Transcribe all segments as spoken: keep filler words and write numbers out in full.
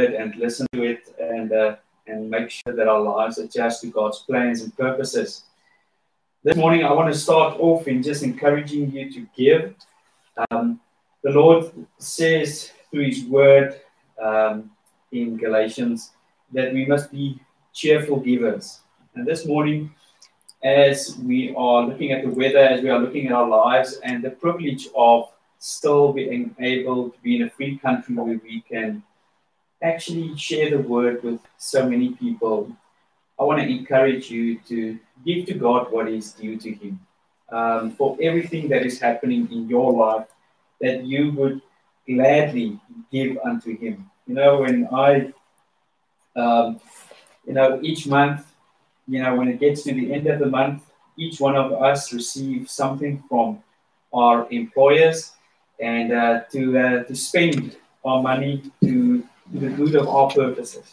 it and listen to it and uh, and make sure that our lives adjust to God's plans and purposes. This morning, I want to start off in just encouraging you to give. Um, the Lord says through His Word um, in Galatians that we must be cheerful givers. And this morning, as we are looking at the weather, as we are looking at our lives, and the privilege of still being able to be in a free country where we can actually share the Word with so many people, I want to encourage you to give to God what is due to Him. Um, for everything that is happening in your life, that you would gladly give unto Him. You know, when I, um, you know, each month, you know, when it gets to the end of the month, each one of us receives something from our employers, and uh, to uh, to spend our money to, to the good of our purposes.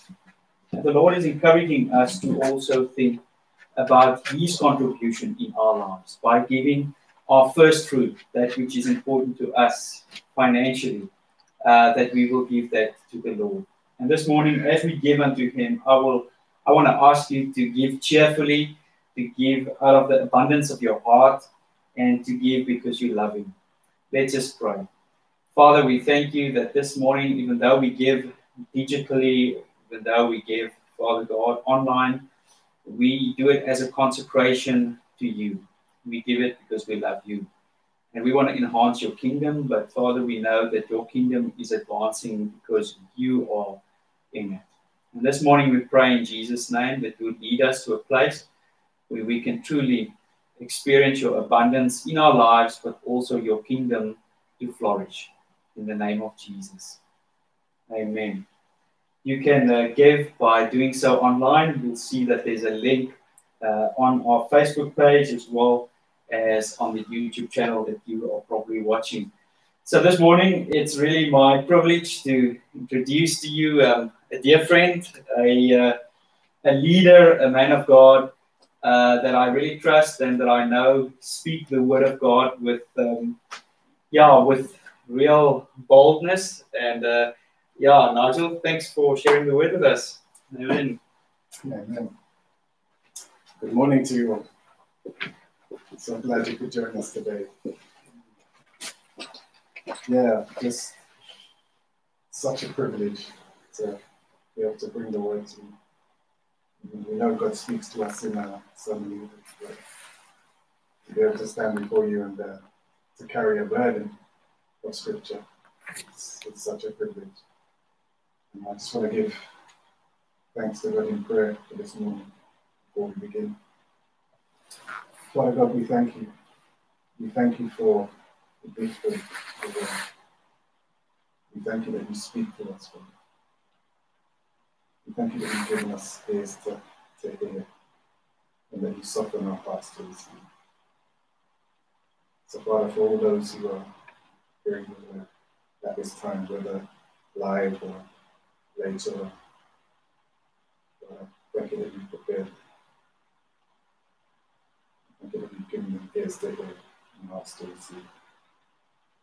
The Lord is encouraging us to also think about His contribution in our lives by giving our first fruit, that which is important to us financially, uh, that we will give that to the Lord. And this morning, as we give unto Him, I will, I want to ask you to give cheerfully, to give out of the abundance of your heart, and to give because you love Him. Let's just pray. Father, we thank You that this morning, even though we give digitally, even though we give, Father God, online, we do it as a consecration to You. We give it because we love You. And we want to enhance Your kingdom, but Father, we know that Your kingdom is advancing because You are in it. And this morning we pray in Jesus' name that You would lead us to a place where we can truly experience Your abundance in our lives, but also Your kingdom to flourish. In the name of Jesus. Amen. You can uh, give by doing so online. You'll see that there's a link uh, on our Facebook page as well as on the YouTube channel that you are probably watching. So this morning, it's really my privilege to introduce to you um, a dear friend, a, uh, a leader, a man of God uh, that I really trust and that I know speak the Word of God with, um, yeah, with real boldness and uh, Yeah, Nigel, thanks for sharing the Word with us. Amen. Amen. Good morning to you all. So glad you could join us today. Yeah, just such a privilege to be able to bring the Word to you. We know God speaks to us in uh, so many ways, but to be able to stand before you and uh, to carry a burden of Scripture, it's, it's such a privilege. And I just want to give thanks to God in prayer for this morning before we begin. Father God, we thank You. We thank You for the gift of the Word. We thank You that You speak to us, Father. We thank You that You've given us ears to, to hear and that You soften our hearts to receive. So, Father, for all those who are hearing the Word at this time, whether live or later, uh, thank You that You've prepared. Thank You that You've given them ears to hear and hearts to receive.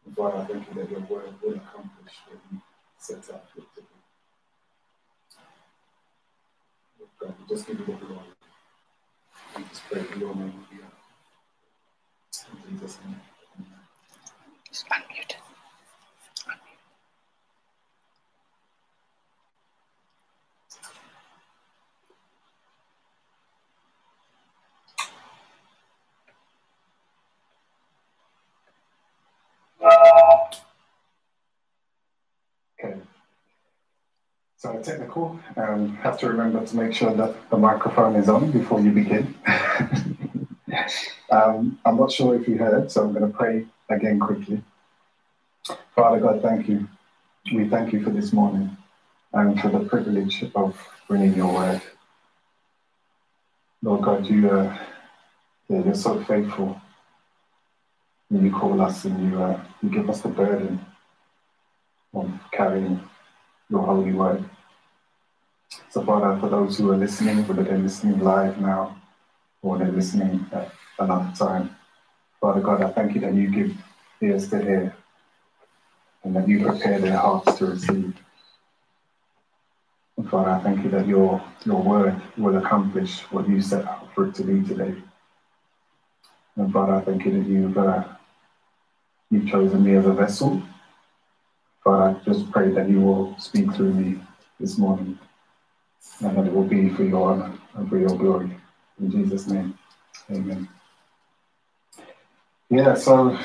And Father, I thank You that Your Word will accomplish what You set out for it to do. God, we just give You the glory. We just pray for Your name here. In Jesus' name, amen. It's unmuted. Okay, so technical, um, have to remember to make sure that the microphone is on before you begin. um, I'm not sure if you heard, so I'm going to pray again quickly. Father God, thank You. We thank You for this morning and for the privilege of bringing Your Word. Lord God, you, uh, yeah, You're so faithful. You call us and you, uh, you give us the burden of carrying Your holy Word. So Father, for those who are listening, whether they're listening live now or they're listening at another time, Father God, I thank You that You give ears to hear and that You prepare their hearts to receive. And Father, I thank you that your, your word will accomplish what you set out for it to be today. And Father, I thank you that you've, uh, you've chosen me as a vessel. Father, I just pray that you will speak through me this morning, and that it will be for your honor and for your glory. In Jesus' name, amen. Yeah, so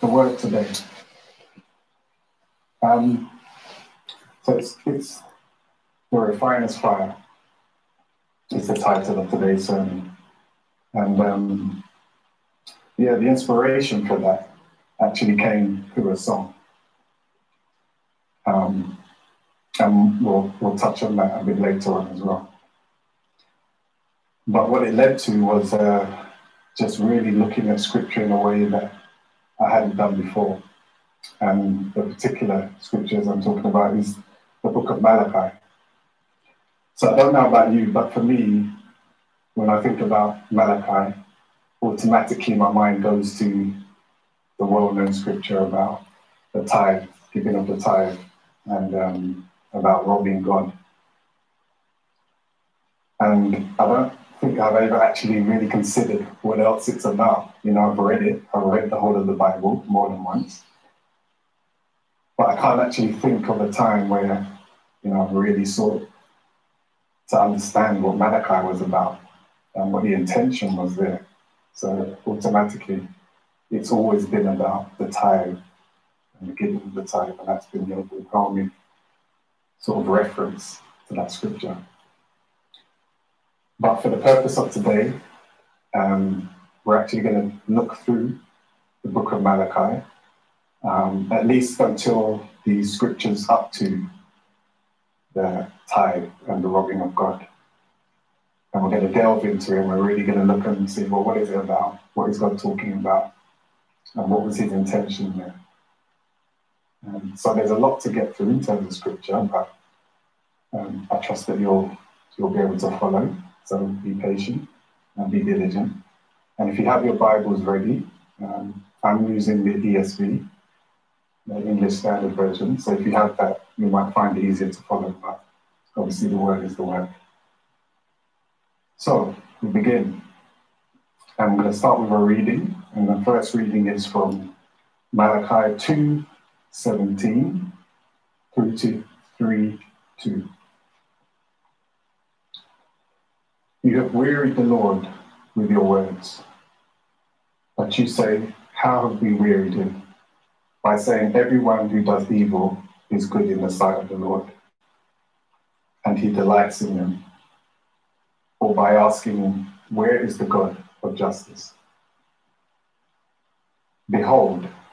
the word today. Um, so it's, it's the refiner's fire. It's the title of today's sermon. And um, yeah, the inspiration for that actually came through a song. Um, and we'll, we'll touch on that a bit later on as well. But what it led to was uh, just really looking at scripture in a way that I hadn't done before. And the particular scriptures I'm talking about is the book of Malachi. So I don't know about you, but for me, when I think about Malachi, automatically my mind goes to the well-known scripture about the tithe, giving of the tithe, and um, about robbing God. And I don't think I've ever actually really considered what else it's about. You know, I've read it, I've read the whole of the Bible more than once. But I can't actually think of a time where, you know, I've really sought to understand what Malachi was about and what the intention was there. So automatically, it's always been about the tithe and the giving of the tithe, and that's been the overwhelming sort of reference to that scripture. But for the purpose of today, um, we're actually going to look through the book of Malachi, um, at least until the scriptures up to the tithe and the robbing of God. And we're going to delve into it, and we're really going to look and see, well, what is it about? What is God talking about? And what was his intention there? And so there's a lot to get through in terms of scripture, but um, I trust that you'll, you'll be able to follow. So be patient and be diligent. And if you have your Bibles ready, um, I'm using the E S V, the English Standard Version. So if you have that, you might find it easier to follow, but obviously the word is the word. So we begin. I'm going to start with a reading. And the first reading is from Malachi two seventeen through to three two. You have wearied the Lord with your words, but you say, how have we wearied him? By saying, everyone who does evil is good in the sight of the Lord, and he delights in them. Or by asking him, where is the God of justice? Behold,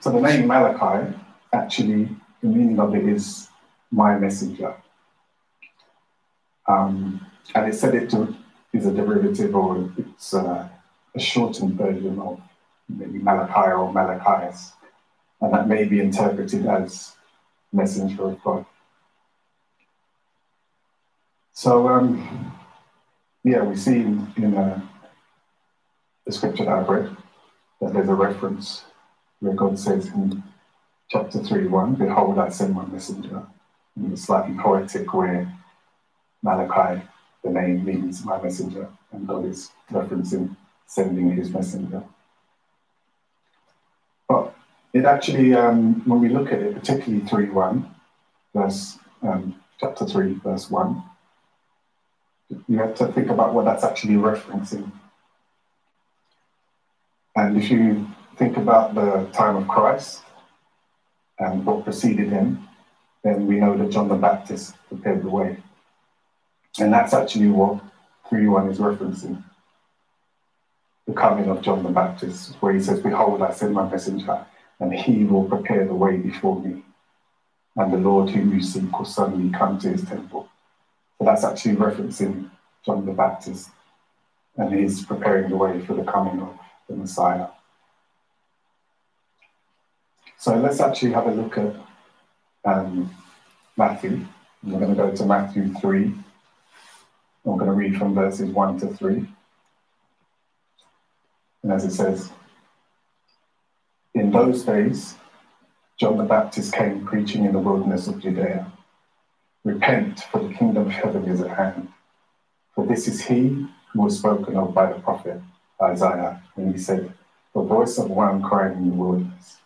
so the name Malachi, actually, the meaning of it is my messenger. Um, and it said it to is a derivative, or it's a, a shortened version of maybe Malachi or Malachias, and that may be interpreted as messenger of God. So, um, yeah, we see in, in uh, the scripture that I've read that there's a reference where God says in chapter three one, behold, I send my messenger. And it's slightly poetic where Malachi, the name, means my messenger, and God is referencing sending his messenger. But it actually, um, when we look at it, particularly three one, verse, um, chapter three, verse one, you have to think about what that's actually referencing. And if you think about the time of Christ and what preceded him, then we know that John the Baptist prepared the way. And that's actually what three one is referencing. The coming of John the Baptist, where he says, behold, I send my messenger, and he will prepare the way before me. And the Lord whom you seek will suddenly come to his temple. But that's actually referencing John the Baptist, and he's preparing the way for the coming of the Messiah. So let's actually have a look at um, Matthew. We're going to go to Matthew three. I'm going to read from verses one to three. And as it says, in those days, John the Baptist came preaching in the wilderness of Judea. Repent, for the kingdom of heaven is at hand. For this is he who was spoken of by the prophet Isaiah, when he said, the voice of one crying in the wilderness,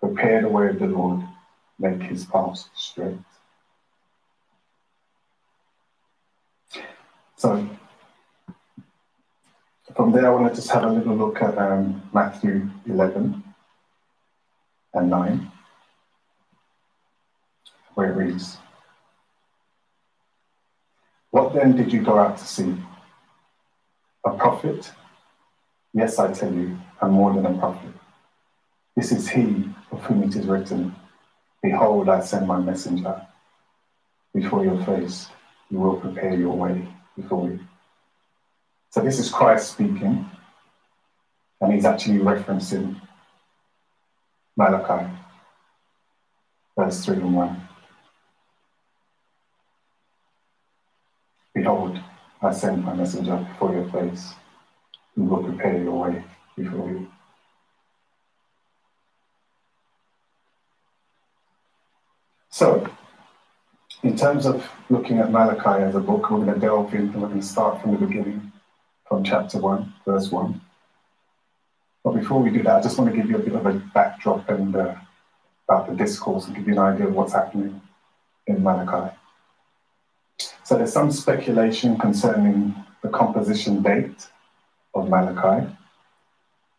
prepare the way of the Lord, make his paths straight. So, from there I want to just have a little look at um, Matthew eleven and nine, where it reads, what then did you go out to see? A prophet? Yes, I tell you, and more than a prophet. This is he of whom it is written, behold, I send my messenger before your face, you will prepare your way before you. So this is Christ speaking, and he's actually referencing Malachi, verse three and one. Behold, I send my messenger before your face, who will prepare your way before you. So, in terms of looking at Malachi as a book, we're going to delve in, and we're going to start from the beginning, from chapter one, verse one. But before we do that, I just want to give you a bit of a backdrop and uh, about the discourse and give you an idea of what's happening in Malachi. So there's some speculation concerning the composition date of Malachi.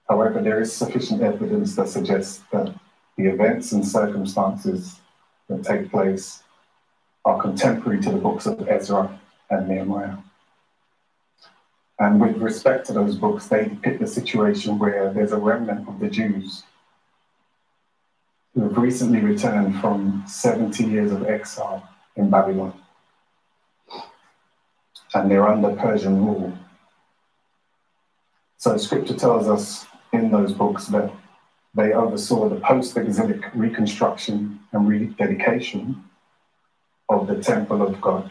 However, there is sufficient evidence that suggests that the events and circumstances that take place are contemporary to the books of Ezra and Nehemiah. And with respect to those books, they depict the situation where there's a remnant of the Jews who have recently returned from seventy years of exile in Babylon. And they're under Persian rule. So scripture tells us in those books that they oversaw the post-exilic reconstruction and rededication of the temple of God,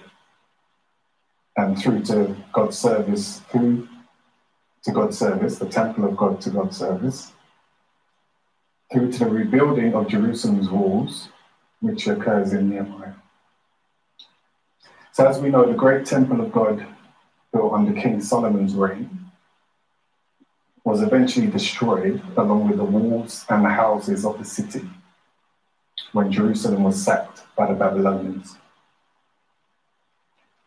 and through to God's service, through to God's service, the temple of God to God's service, through to the rebuilding of Jerusalem's walls, which occurs in Nehemiah. So as we know, the great temple of God, built under King Solomon's reign, was eventually destroyed along with the walls and the houses of the city when Jerusalem was sacked by the Babylonians.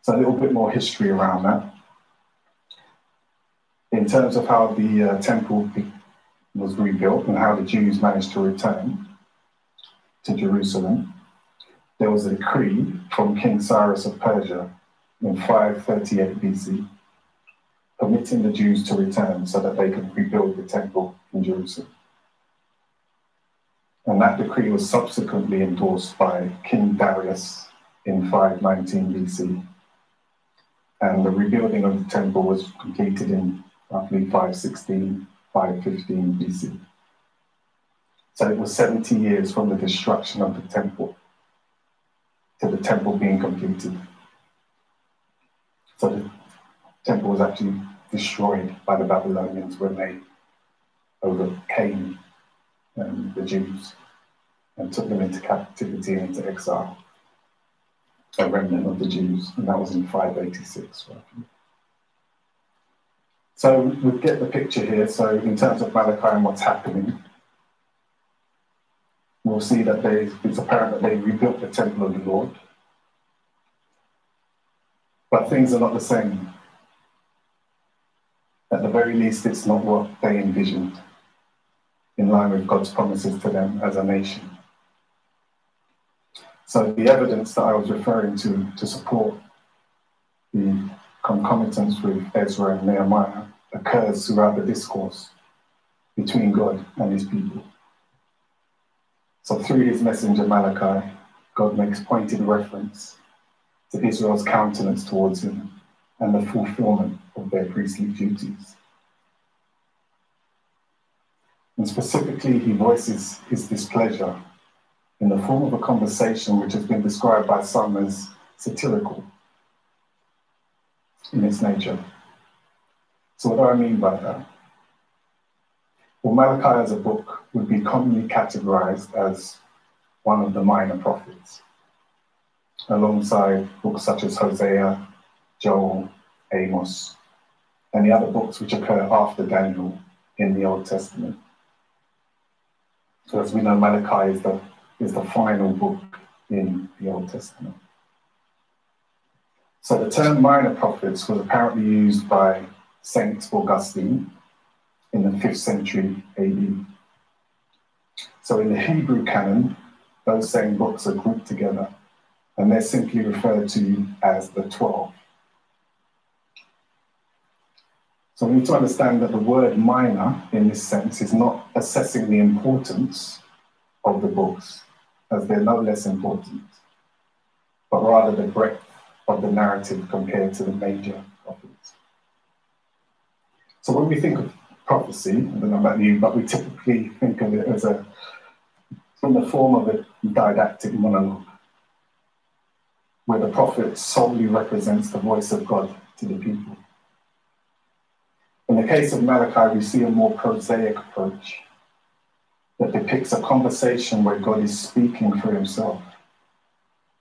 So a little bit more history around that. In terms of how the uh, temple was rebuilt and how the Jews managed to return to Jerusalem, there was a decree from King Cyrus of Persia in five thirty-eight B C, permitting the Jews to return so that they could rebuild the temple in Jerusalem. And that decree was subsequently endorsed by King Darius in five nineteen B C. And the rebuilding of the temple was completed in roughly five sixteen, five fifteen B C. So it was seventy years from the destruction of the temple to the temple being completed. So the temple was actually destroyed by the Babylonians when they overcame um, the Jews and took them into captivity and into exile. A remnant of the Jews, and that was in five eighty-six. So we get the picture here. So in terms of Malachi and what's happening, we'll see that they, it's apparent that they rebuilt the temple of the Lord, but things are not the same. At the very least, it's not what they envisioned, in line with God's promises to them as a nation. So the evidence that I was referring to to support the concomitance with Ezra and Nehemiah occurs throughout the discourse between God and his people. So through his messenger Malachi, God makes pointed reference to Israel's countenance towards him and the fulfillment of their priestly duties. And specifically, he voices his displeasure in the form of a conversation which has been described by some as satirical in its nature. So what do I mean by that? Well, Malachi as a book would be commonly categorized as one of the minor prophets, alongside books such as Hosea, Joel, Amos, and the other books which occur after Daniel in the Old Testament. So as we know, Malachi is the, is the final book in the Old Testament. So the term minor prophets was apparently used by Saint Augustine in the fifth century A D. So in the Hebrew canon, those same books are grouped together, and they're simply referred to as the twelve. So we need to understand that the word minor, in this sense, is not assessing the importance of the books, as they're no less important, but rather the breadth of the narrative compared to the major prophets. So when we think of prophecy, I don't know about you, but we typically think of it as a, in the form of a didactic monologue, where the prophet solely represents the voice of God to the people. In the case of Malachi, we see a more prosaic approach that depicts a conversation where God is speaking for himself,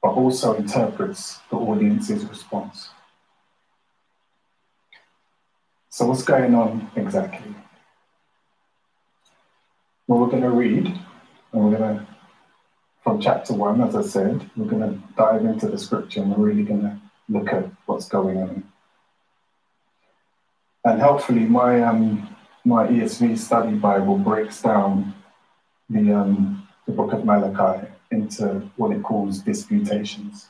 but also interprets the audience's response. So what's going on exactly? Well, we're going to read, and we're going to, from chapter one, as I said, we're going to dive into the scripture, and we're really going to look at what's going on. And helpfully, my um, my E S V study Bible breaks down the, um, the book of Malachi into what it calls disputations,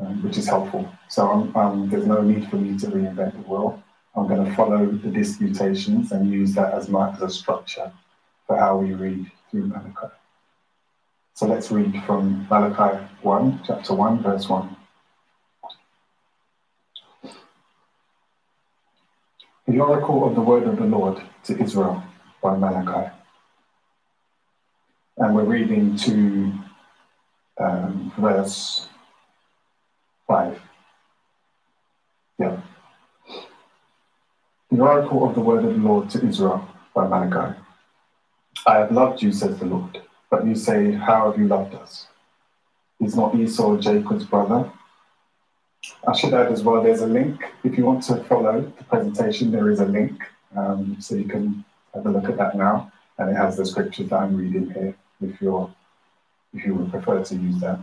um, which is helpful. So um, um, there's no need for me to reinvent the wheel. I'm going to follow the disputations and use that as my as a structure for how we read through Malachi. So let's read from Malachi one, chapter one, verse one. The Oracle of the Word of the Lord to Israel by Malachi. And we're reading to um, verse five. Yeah. The Oracle of the Word of the Lord to Israel by Malachi. I have loved you, says the Lord. But you say, how have you loved us? Is not Esau Jacob's brother? I should add as well, there's a link. If you want to follow the presentation, there is a link. Um, so you can have a look at that now. And it has the scriptures that I'm reading here, if, you're, if you would prefer to use that.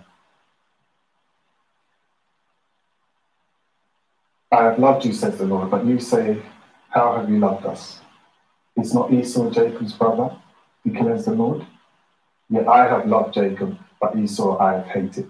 I have loved you, says the Lord, but you say, how have you loved us? Is not Esau Jacob's brother, declares the Lord? Yet I have loved Jacob, but Esau I have hated.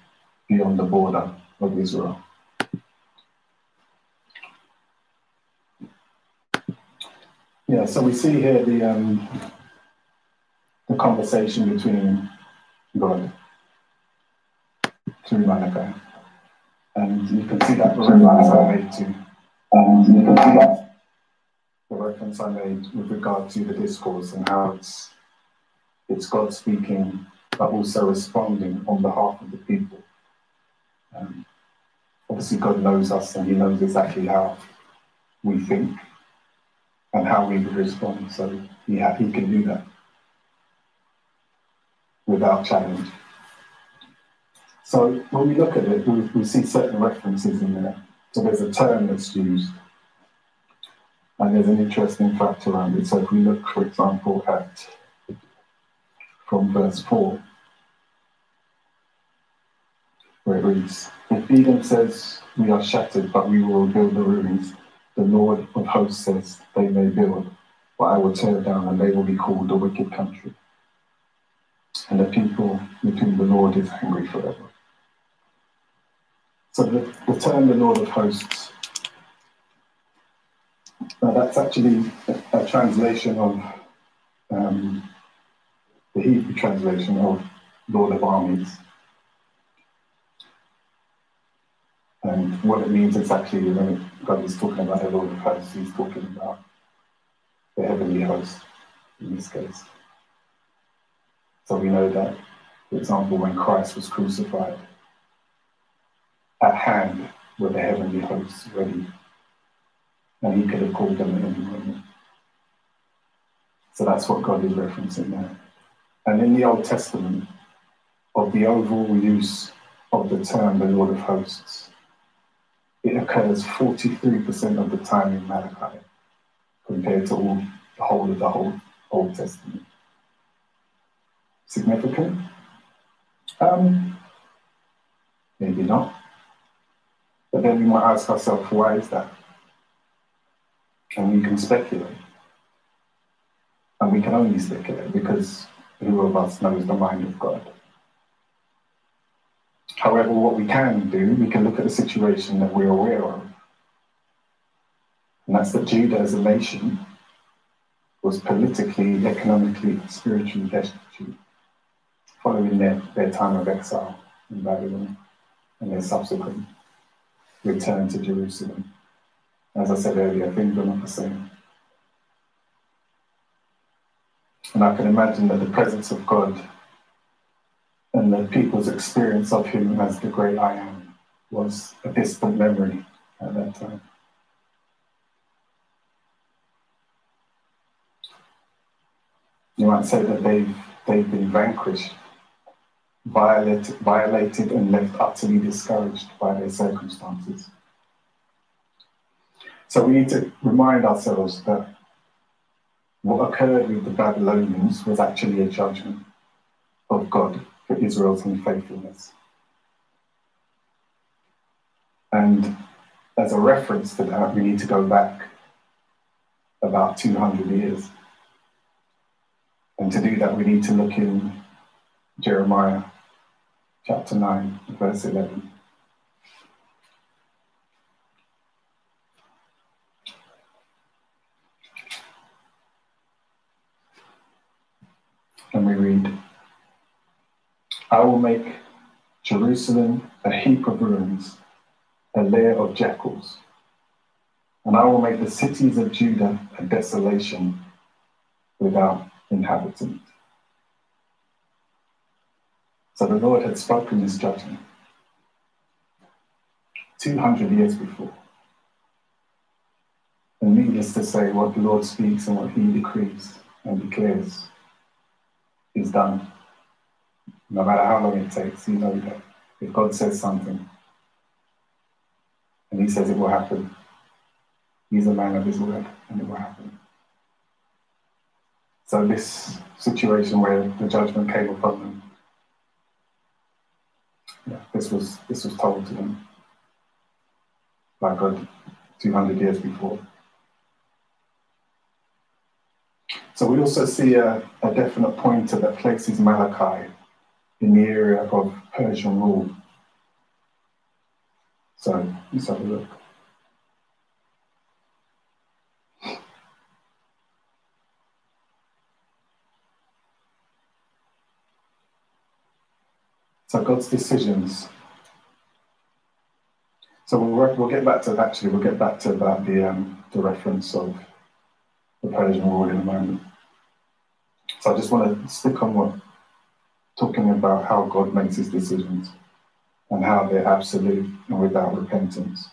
beyond the border of Israel. Yeah, so we see here the, um, the conversation between God through Malachi. And you can see that reference I made to, and you can see that the reference I made with regard to the discourse and how it's, it's God speaking, but also responding on behalf of the people. Um, obviously, God knows us, and he knows exactly how we think and how we respond, so he, ha he can do that without challenge. So when we look at it, we, we see certain references in there. So there's a term that's used, and there's an interesting fact around it. So if we look, for example, at from verse four, where it reads, "If Edom says, 'We are shattered, but we will rebuild the ruins,' the Lord of hosts says, 'They may build, but I will tear down, and they will be called the wicked country, and the people with whom the Lord is angry forever.'" So the, the term the Lord of hosts, now that's actually a, a translation of um, the Hebrew translation of Lord of Armies. And what it means exactly is when God is talking about the Lord of hosts, he's talking about the heavenly host in this case. So we know that, for example, when Christ was crucified, at hand were the heavenly hosts ready, and he could have called them at any moment. So that's what God is referencing there. And in the Old Testament, of the overall use of the term the Lord of hosts, it occurs forty-three percent of the time in Malachi, compared to all, the whole of the whole Old Testament. Significant? Um, maybe not. But then we might ask ourselves, why is that? And we can speculate. And we can only speculate, because who of us knows the mind of God? However, what we can do, we can look at the situation that we're aware of. And that's that Judah as a nation was politically, economically, spiritually destitute, following their, their time of exile in Babylon and their subsequent return to Jerusalem. As I said earlier, things are not the same. And I can imagine that the presence of God and the people's experience of him as the great I Am was a distant memory at that time. You might say that they've, they've been vanquished, violated, violated and left utterly discouraged by their circumstances. So we need to remind ourselves that what occurred with the Babylonians was actually a judgment of God for Israel's unfaithfulness. And as a reference to that, we need to go back about two hundred years. And to do that, we need to look in Jeremiah chapter nine, verse eleven. And we read, "I will make Jerusalem a heap of ruins, a lair of jackals, and I will make the cities of Judah a desolation without inhabitant." So the Lord had spoken this judgment two hundred years before. And needless to say, what the Lord speaks and what he decrees and declares is done. No matter how long it takes, you know that if God says something and he says it will happen, he's a man of his word and it will happen. So this situation where the judgment came upon them, yeah, this was this was told to them by God two hundred years before. So we also see a, a definite pointer that places Malachi in the area of Persian rule. So let's have a look. So God's decisions. So we'll, we'll get back to actually we'll get back to about the um, the reference of the Persian rule in a moment. So I just want to stick on what talking about how God makes his decisions and how they're absolute and without repentance.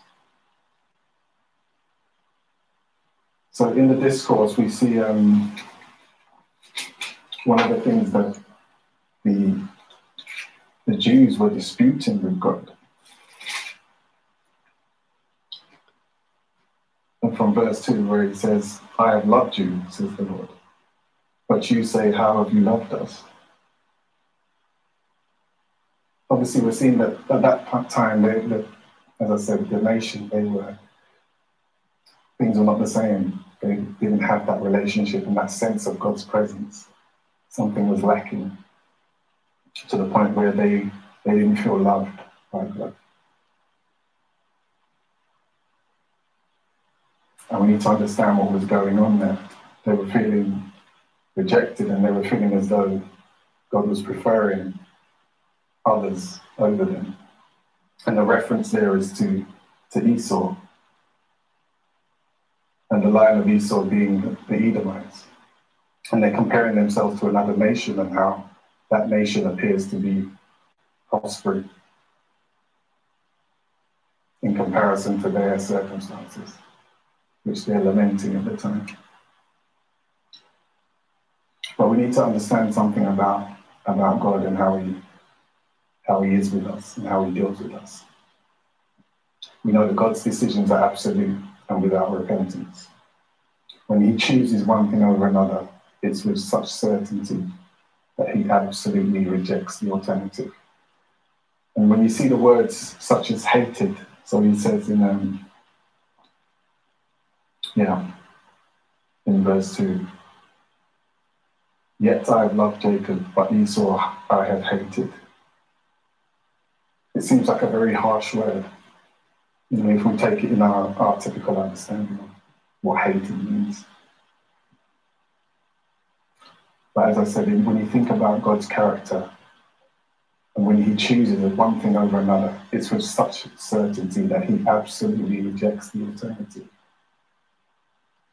So in the discourse we see um, one of the things that the The Jews were disputing with God. And from verse two, where it says, "I have loved you, says the Lord, but you say, 'How have you loved us?'" obviously we're seeing that at that time, they, they, as I said, the nation, they were, things were not the same. They didn't have that relationship and that sense of God's presence. Something was lacking to the point where they, they didn't feel loved by God. And we need to understand what was going on there. They were feeling rejected and they were feeling as though God was preferring others over them. And the reference there is to, to Esau. And the line of Esau being the, the Edomites. And they're comparing themselves to another nation and how that nation appears to be prospering in comparison to their circumstances, which they're lamenting at the time. But we need to understand something about, about God and how he, how he is with us and how he deals with us. We know that God's decisions are absolute and without repentance. When he chooses one thing over another, it's with such certainty that he absolutely rejects the alternative. And when you see the words such as hated, so he says in um, yeah, in verse two, yet I have loved Jacob, but Esau I have hated. It seems like a very harsh word, you know, if we take it in our, our typical understanding of what hating means. But as I said, when you think about God's character, and when he chooses one thing over another, it's with such certainty that he absolutely rejects the alternative.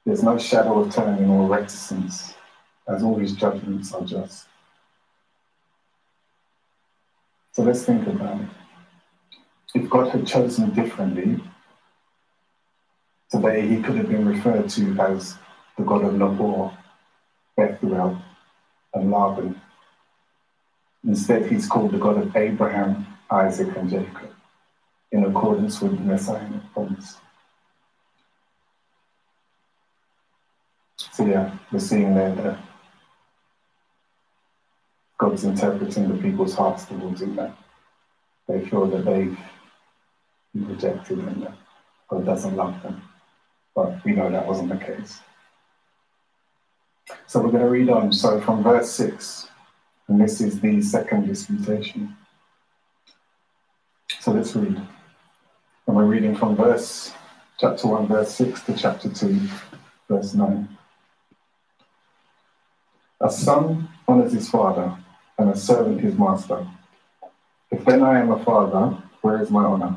There's no shadow of turning or reticence, as all his judgments are just. So let's think about it. If God had chosen differently, today he could have been referred to as the God of Nabor, Bethuel, and Laban. Instead, he's called the God of Abraham, Isaac, and Jacob, in accordance with the Messianic promise. So yeah, we're seeing there that God's interpreting the people's hearts towards him, that they feel that they've rejected and that God doesn't love them. But we know that wasn't the case. So we're going to read on. So from verse six, and this is the second disputation. So let's read. And we're reading from verse chapter one, verse six to chapter two, verse nine. A son honors his father, and a servant his master. If then I am a father, where is my honor?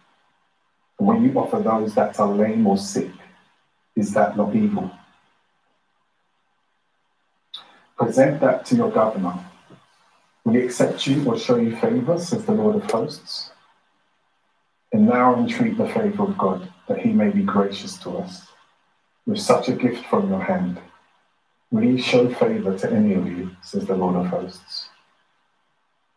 And when you offer those that are lame or sick, is that not evil? Present that to your governor. Will he accept you or show you favor, says the Lord of hosts? And now entreat the favor of God, that he may be gracious to us. With such a gift from your hand, will he show favor to any of you, says the Lord of hosts?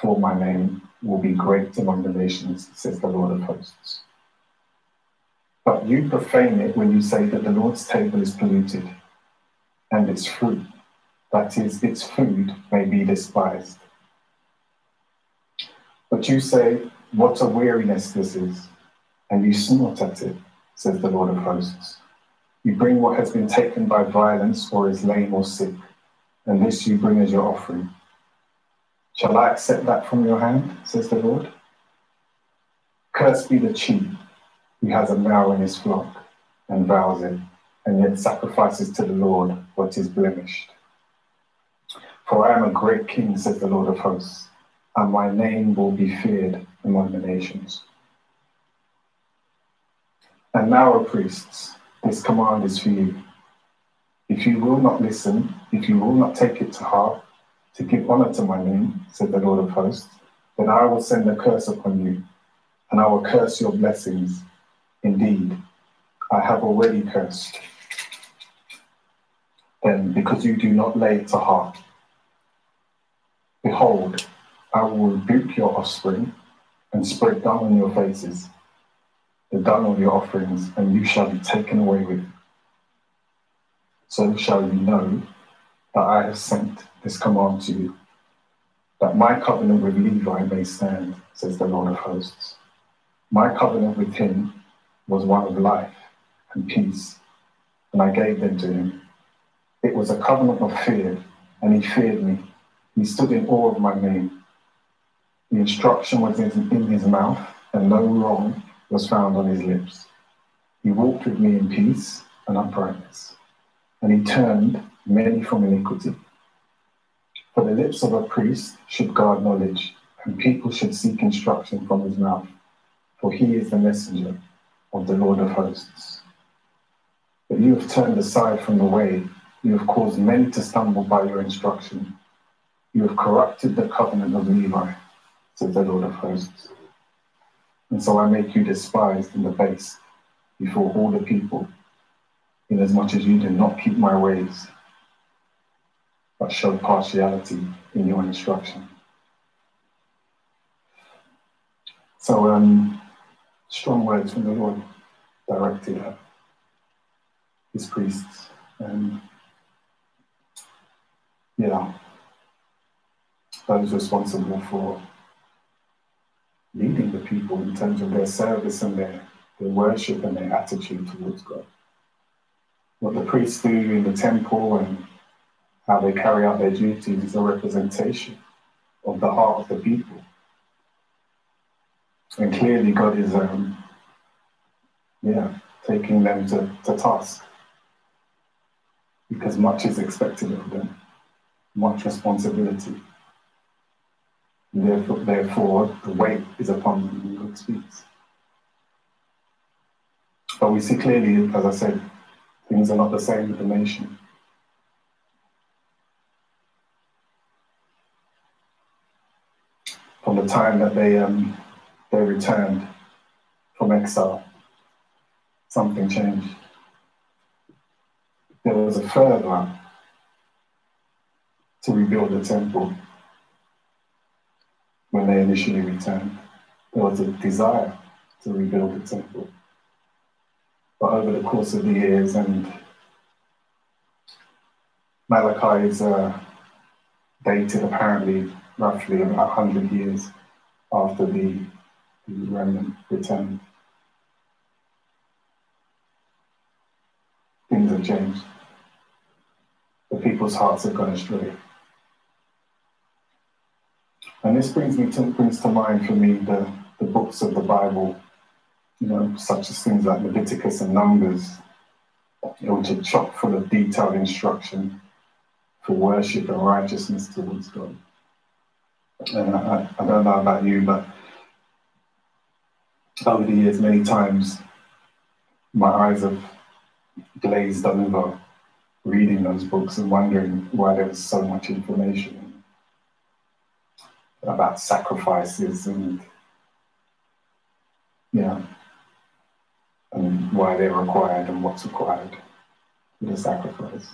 for my name will be great among the nations, says the Lord of hosts. But you profane it when you say that the Lord's table is polluted, and its fruit, that is, its food, may be despised. But you say, what a weariness this is, and you snort at it, says the Lord of hosts. You bring what has been taken by violence or is lame or sick, and this you bring as your offering. Shall I accept that from your hand, says the Lord? Cursed be the chief who has a mow in his flock, and vows it, and yet sacrifices to the Lord what is blemished. For I am a great king, says the Lord of hosts, and my name will be feared among the nations. And now, O priests, this command is for you. If you will not listen, if you will not take it to heart, to give honor to my name, said the Lord of hosts, then I will send a curse upon you, and I will curse your blessings. Indeed, I have already cursed them, because you do not lay it to heart. Behold, I will rebuke your offspring and spread dung on your faces, the dung on your offerings, and you shall be taken away with. So shall you know that I have sent this command to you, that my covenant with Levi may stand, says the Lord of hosts. My covenant with him was one of life and peace, and I gave them to him. It was a covenant of fear, and he feared me. He stood in awe of my name. The instruction was in his mouth, and no wrong was found on his lips. He walked with me in peace and uprightness, and he turned many from iniquity. For the lips of a priest should guard knowledge, and people should seek instruction from his mouth, for he is the messenger of the Lord of hosts. But you have turned aside from the way, you have caused many to stumble by your instruction. You have corrupted the covenant of Levi, says the Lord of hosts. And so I make you despised and abased before all the people, inasmuch as you do not keep my ways, but show partiality in your instruction. So, um, strong words from the Lord directed at his priests. Um, yeah, those responsible for leading the people in terms of their service and their, their worship and their attitude towards God. What the priests do in the temple and how they carry out their duties is a representation of the heart of the people. And clearly God is um, yeah, taking them to, to task, because much is expected of them, much responsibility. And therefore, therefore, the weight is upon them when God speaks. But we see clearly, as I said, things are not the same with the nation. From the time that they um, they returned from exile, something changed. There was a fervor to rebuild the temple when they initially returned. There was a desire to rebuild the temple. But over the course of the years, and Malachi is uh, dated apparently roughly about one hundred years after the, the remnant returned. Things have changed. The people's hearts have gone astray. And this brings me to, brings to mind for me the, the books of the Bible, you know, such as things like Leviticus and Numbers, which are chock full of detailed instruction for worship and righteousness towards God. And I, I don't know about you, but over the years, many times my eyes have glazed over reading those books and wondering why there was so much information about sacrifices and, yeah, and why they're required and what's required for the sacrifice.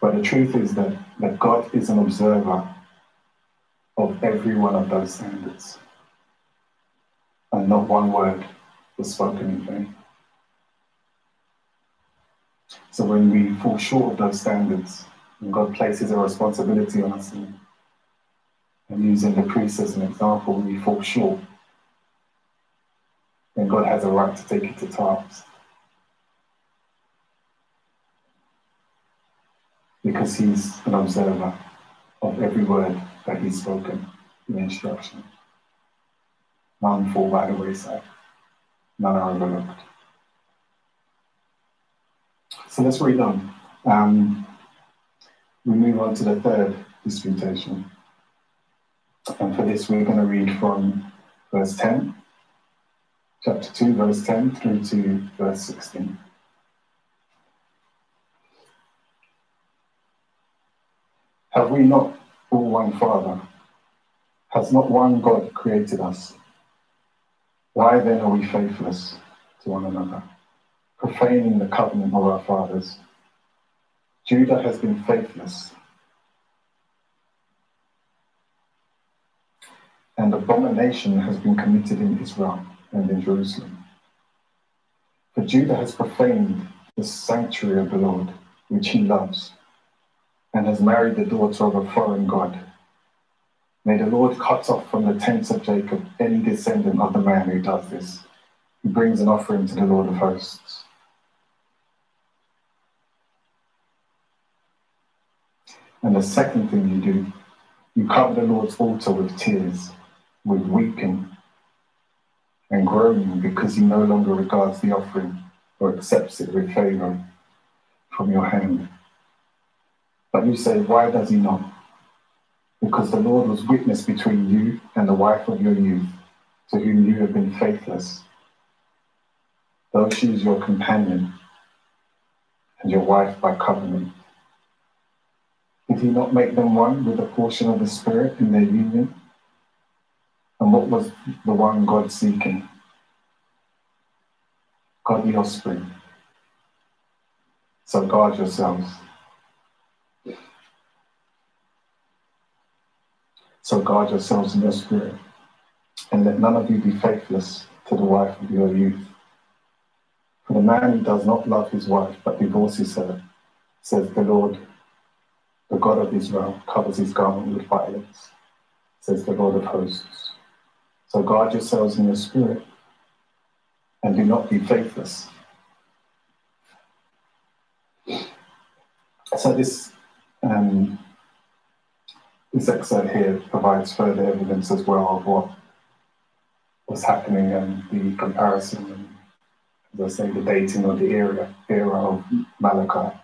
But the truth is that, that God is an observer of every one of those standards. And not one word was spoken in vain. So when we fall short of those standards, and God places a responsibility on us, and, and using the priest as an example, when we fall short, then God has a right to take it to task. Because he's an observer of every word that he's spoken in instruction. None fall by the wayside, none are overlooked. So let's read on. Um, we move on to the third disputation. And for this, we're going to read from verse ten, chapter two, verse ten, through to verse sixteen. Have we not all one Father? Has not one God created us? Why then are we faithless to one another, profaning the covenant of our fathers? Judah has been faithless, and abomination has been committed in Israel and in Jerusalem. For Judah has profaned the sanctuary of the Lord, which he loves, and has married the daughter of a foreign god. May the Lord cut off from the tents of Jacob any descendant of the man who does this, who brings an offering to the Lord of hosts. And the second thing you do, you cover the Lord's altar with tears, with weeping and groaning, because he no longer regards the offering or accepts it with favor from your hand. But you say, why does he not? Because the Lord was witness between you and the wife of your youth, to whom you have been faithless, though she is your companion and your wife by covenant. Did he not make them one with a portion of the Spirit in their union? And what was the one God seeking? Godly offspring. So guard yourselves. So guard yourselves in your spirit, and let none of you be faithless to the wife of your youth. For the man who does not love his wife but divorces her, says the Lord, the God of Israel, covers his garment with violence, says the Lord of hosts. So guard yourselves in your spirit, and do not be faithless. So this um, this excerpt here provides further evidence as well of what was happening and the comparison, and as I say, the dating of the era, era of Malachi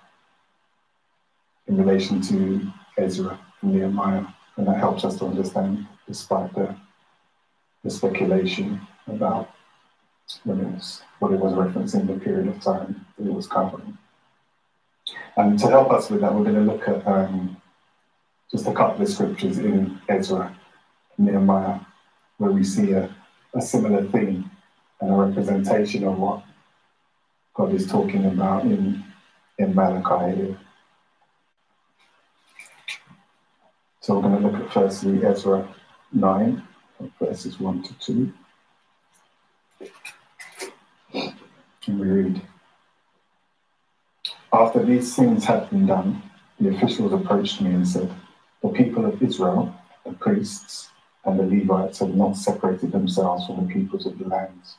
in relation to Ezra and Nehemiah, and that helps us to understand, despite the, the speculation about when it was, what it was referencing, the period of time that it was covering. And to help us with that, we're going to look at um, just a couple of scriptures in Ezra and Nehemiah, where we see a, a similar theme and a representation of what God is talking about in, in Malachi here. So we're going to look at firstly Ezra nine, verses one to two. And we read, after these things had been done, the officials approached me and said, the people of Israel, the priests and the Levites, have not separated themselves from the peoples of the lands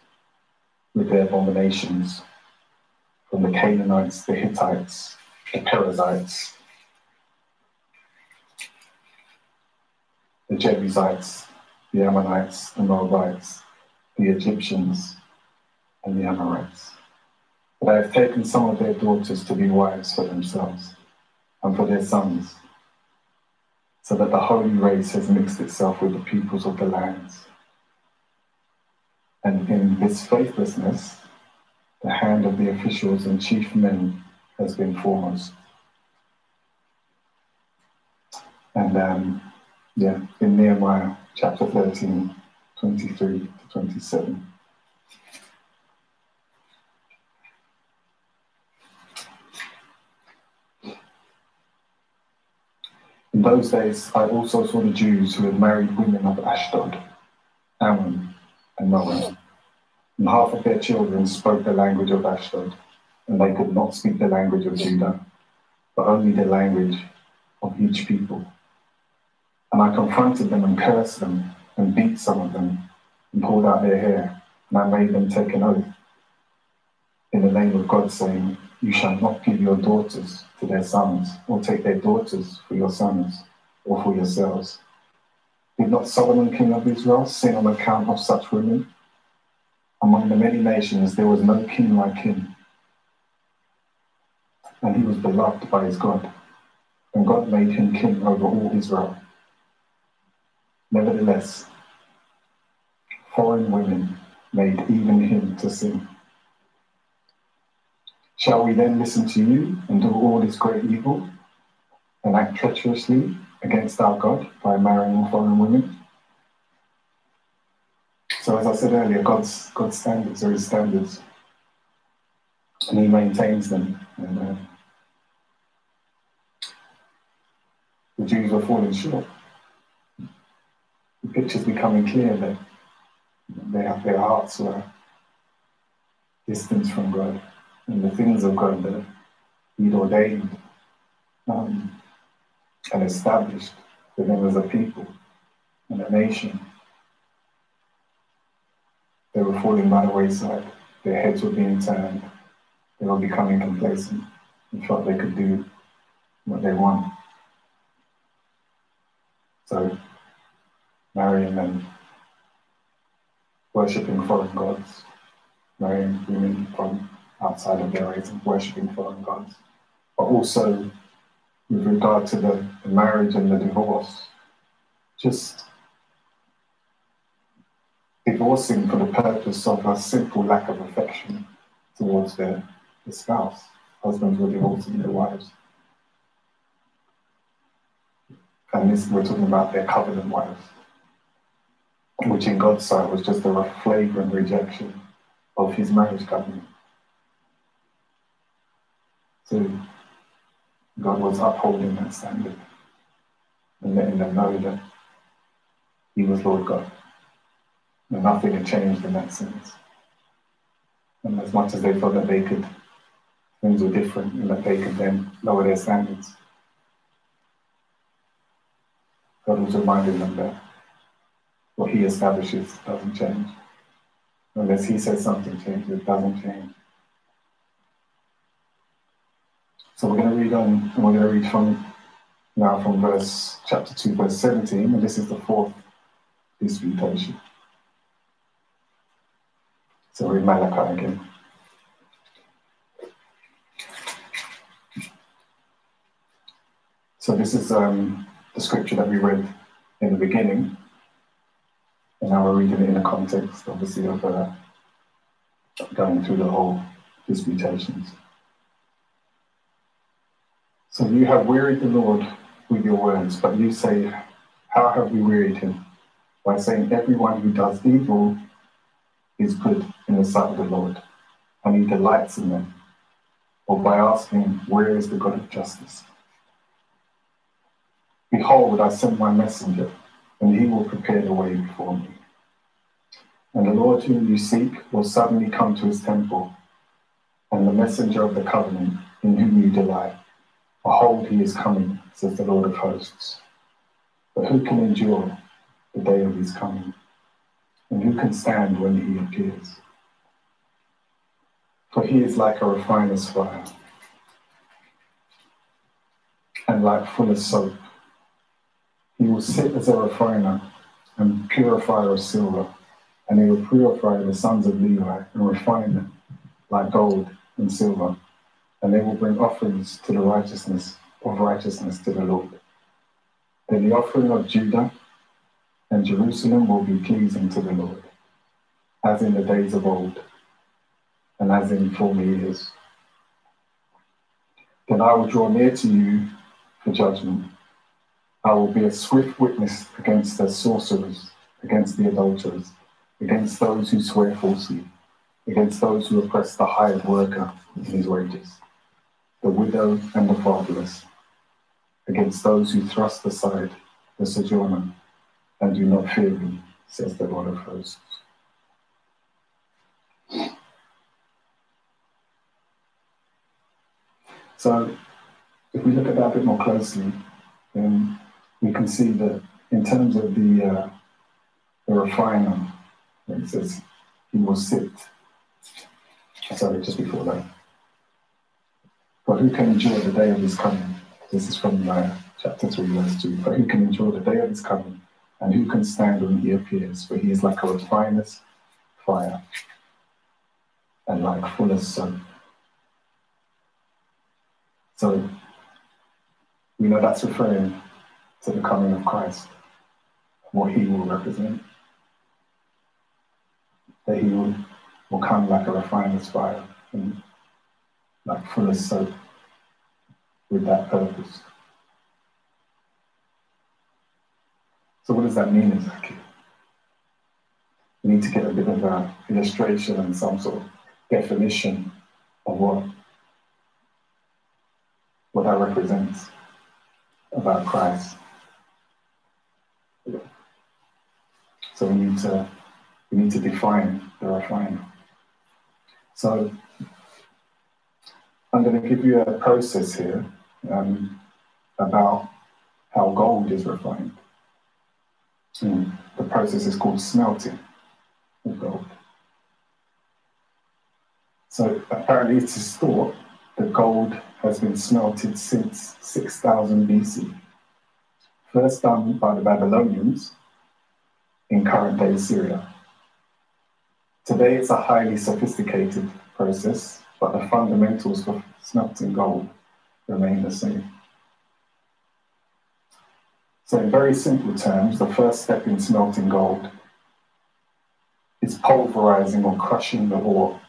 with their abominations, from the Canaanites, the Hittites, the Perizzites, the Jebusites, the Ammonites, the Moabites, the Egyptians, and the Amorites. But I have taken some of their daughters to be wives for themselves and for their sons, so that the holy race has mixed itself with the peoples of the lands. And in this faithlessness, the hand of the officials and chief men has been foremost. And um, Yeah, in Nehemiah chapter thirteen, twenty-three to twenty-seven. In those days, I also saw the Jews who had married women of Ashdod, Ammon, and Moab, and half of their children spoke the language of Ashdod, and they could not speak the language of Judah, but only the language of each people. And I confronted them and cursed them and beat some of them and pulled out their hair, and I made them take an oath in the name of God, saying, you shall not give your daughters to their sons or take their daughters for your sons or for yourselves. Did not Solomon, king of Israel, sin on account of such women? Among the many nations there was no king like him, and he was beloved by his God, and God made him king over all Israel. Nevertheless, foreign women made even him to sin. Shall we then listen to you and do all this great evil, and act treacherously against our God by marrying foreign women? So as I said earlier, God's, God's standards are his standards, and he maintains them. And, uh, the Jews were falling short. The picture's becoming clear that they have, their hearts were distanced from God and the things of God that he'd ordained um, and established for them as a people and a nation. They were falling by the wayside. Their heads were being turned. They were becoming complacent and felt they could do what they want. So, marrying and worshipping foreign gods, marrying women from outside of their race and worshipping foreign gods, but also with regard to the, the marriage and the divorce, just divorcing for the purpose of a simple lack of affection towards their, their spouse. Husbands were divorcing their wives. And this, we're talking about their covenant wives, which in God's sight was just a flagrant rejection of his marriage covenant. So God was upholding that standard and letting them know that he was Lord God. And nothing had changed in that sense. And as much as they felt that they could, things were different and that they could then lower their standards, God was reminding them that what he establishes doesn't change. Unless he says something changes, it doesn't change. So we're going to read on, and we're going to read from now from verse chapter two, verse seventeen, and this is the fourth disputation. So read Malachi again. So this is um, the scripture that we read in the beginning. And now we're reading it in the context, obviously, of uh, going through the whole disputations. So you have wearied the Lord with your words, but you say, how have we wearied him? By saying, everyone who does evil is good in the sight of the Lord, and he delights in them. Or by asking, where is the God of justice? Behold, I send my messenger, and he will prepare the way before me. And the Lord whom you seek will suddenly come to his temple, and the messenger of the covenant in whom you delight. Behold, he is coming, says the Lord of hosts. But who can endure the day of his coming? And who can stand when he appears? For he is like a refiner's fire, and like fuller's soap. He will sit as a refiner and purifier of silver, and he will purify the sons of Levi and refine them like gold and silver, and they will bring offerings to the righteousness of righteousness to the Lord. Then the offering of Judah and Jerusalem will be pleasing to the Lord, as in the days of old, and as in former years. Then I will draw near to you for judgment. I will be a swift witness against the sorcerers, against the adulterers, against those who swear falsely, against those who oppress the hired worker in his wages, the widow and the fatherless, against those who thrust aside the sojourner and do not fear me, says the Lord of hosts. So, if we look at that a bit more closely, then we can see that in terms of the, uh, the refiner, it says he will sit. Sorry, just before that. But who can endure the day of his coming? This is from uh, chapter three, verse two. But who can endure the day of his coming? And who can stand when he appears? For he is like a refiner's fire, and like fuller's soap. So we know that's referring to the coming of Christ, what he will represent, that he will, will come like a refiner's fire and like full of soap with that purpose. So what does that mean exactly? We need to get a bit of an illustration and some sort of definition of what, what that represents about Christ. So we need to we need to define the refiner. So I'm going to give you a process here um, about how gold is refined. And the process is called smelting of gold. So apparently it is thought that gold has been smelted since six thousand B C, first done by the Babylonians in current-day Syria. Today it's a highly sophisticated process, but the fundamentals for smelting gold remain the same. So in very simple terms, the first step in smelting gold is pulverizing or crushing the ore.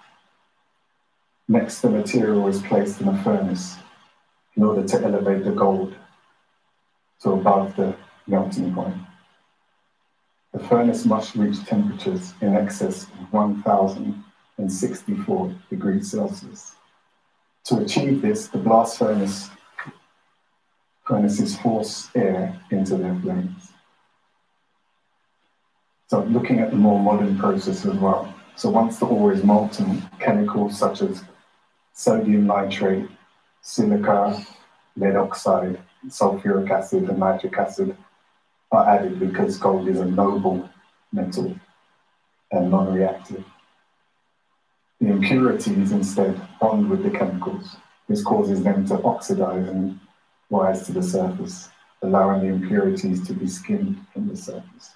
Next, the material is placed in a furnace in order to elevate the gold to above the melting point. The furnace must reach temperatures in excess of one thousand sixty-four degrees Celsius. To achieve this, the blast furnace furnaces force air into their flames. So looking at the more modern process as well. So once the ore is molten, chemicals such as sodium nitrate, silica, lead oxide, sulfuric acid and nitric acid are added because gold is a noble metal and non-reactive. The impurities instead bond with the chemicals. This causes them to oxidize and rise to the surface, allowing the impurities to be skimmed from the surface.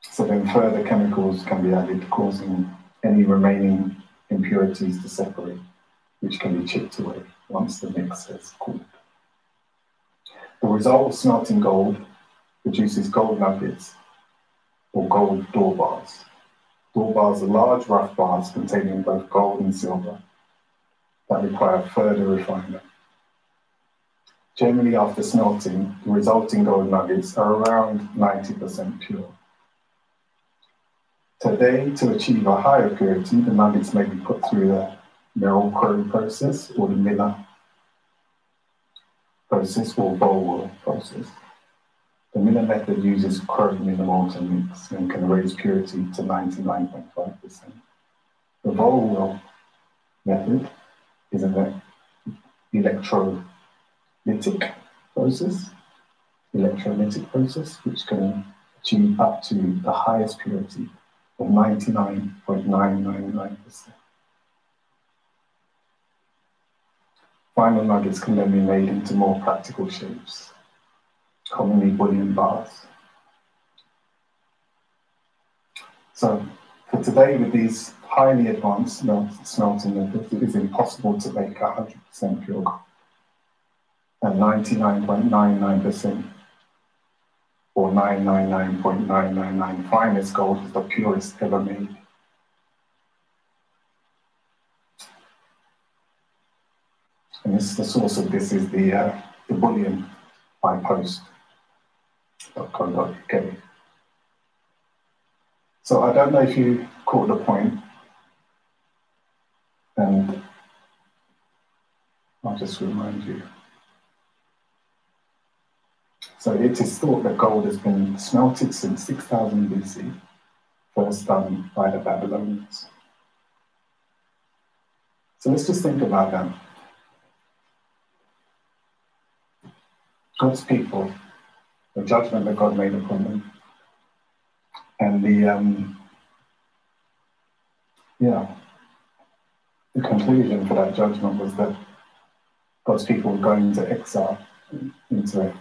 So then further chemicals can be added, causing any remaining impurities to separate, which can be chipped away once the mix has cooled. The result of smelting gold produces gold nuggets or gold door bars. Door bars are large rough bars containing both gold and silver that require further refinement. Generally, after smelting, the resulting gold nuggets are around ninety percent pure. Today, to achieve a higher purity, the nuggets may be put through the Miller process or the Miller process or Bowl process. The Miller method uses chrome in the mortar mix and can raise purity to ninety-nine point five percent. The Bowl method is an electrolytic process, electrolytic process, which can achieve up to the highest purity of ninety-nine point nine nine nine percent. Final nuggets can then be made into more practical shapes, commonly bullion bars. So for today, with these highly advanced smelting methods, it is impossible to make one hundred percent pure gold, and ninety-nine point nine nine percent or nine hundred ninety-nine point nine nine nine finest gold is the purest ever made. And this, the source of this is the, uh, the bullion by post dot co dot U K. So I don't know if you caught the point, and I'll just remind you. So it is thought that gold has been smelted since six thousand B C, first done by the Babylonians. So let's just think about that. God's people, the judgment that God made upon them, and the, um, yeah, the conclusion for that judgment was that God's people were going into exile, into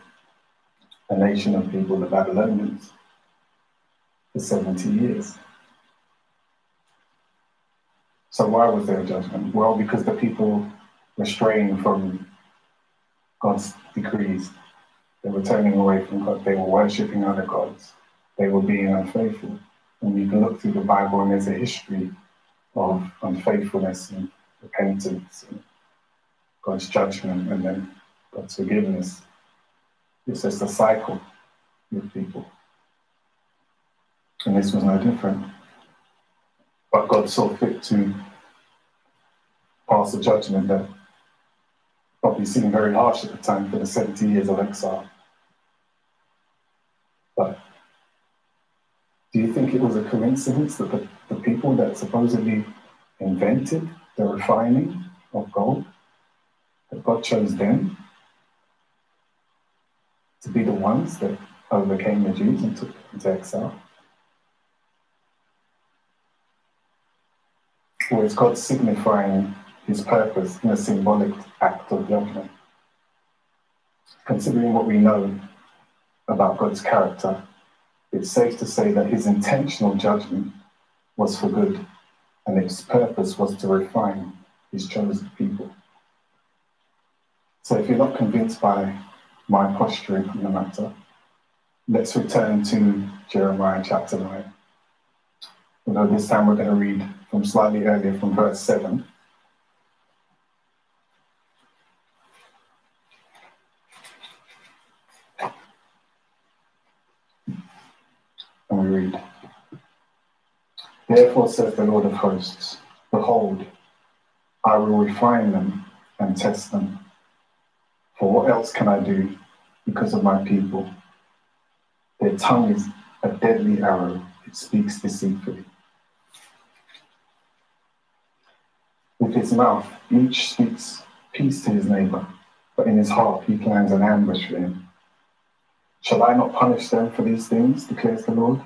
a nation of people, the Babylonians, for seventy years. So why was there a judgment? Well, because the people restrained from God's decrees. They were turning away from God. They were worshipping other gods. They were being unfaithful. And you can look through the Bible and there's a history of unfaithfulness and repentance and God's judgment and then God's forgiveness. It's just a cycle with people. And this was no different. But God saw fit to pass a judgment that probably seemed very harsh at the time for the seventy years of exile. But do you think it was a coincidence that the, the people that supposedly invented the refining of gold, that God chose them to be the ones that overcame the Jews and took them into exile? Or is God signifying his purpose in a symbolic act of judgment? Considering what we know about God's character, it's safe to say that his intentional judgment was for good, and its purpose was to refine his chosen people. So if you're not convinced by my posturing on the matter, let's return to Jeremiah chapter nine. Although this time we're going to read from slightly earlier, from verse seven. And we read, "Therefore says the Lord of hosts, behold, I will refine them and test them. For what else can I do because of my people? Their tongue is a deadly arrow, it speaks deceitfully. With his mouth, each speaks peace to his neighbor, but in his heart he plans an ambush for him. Shall I not punish them for these things, declares the Lord?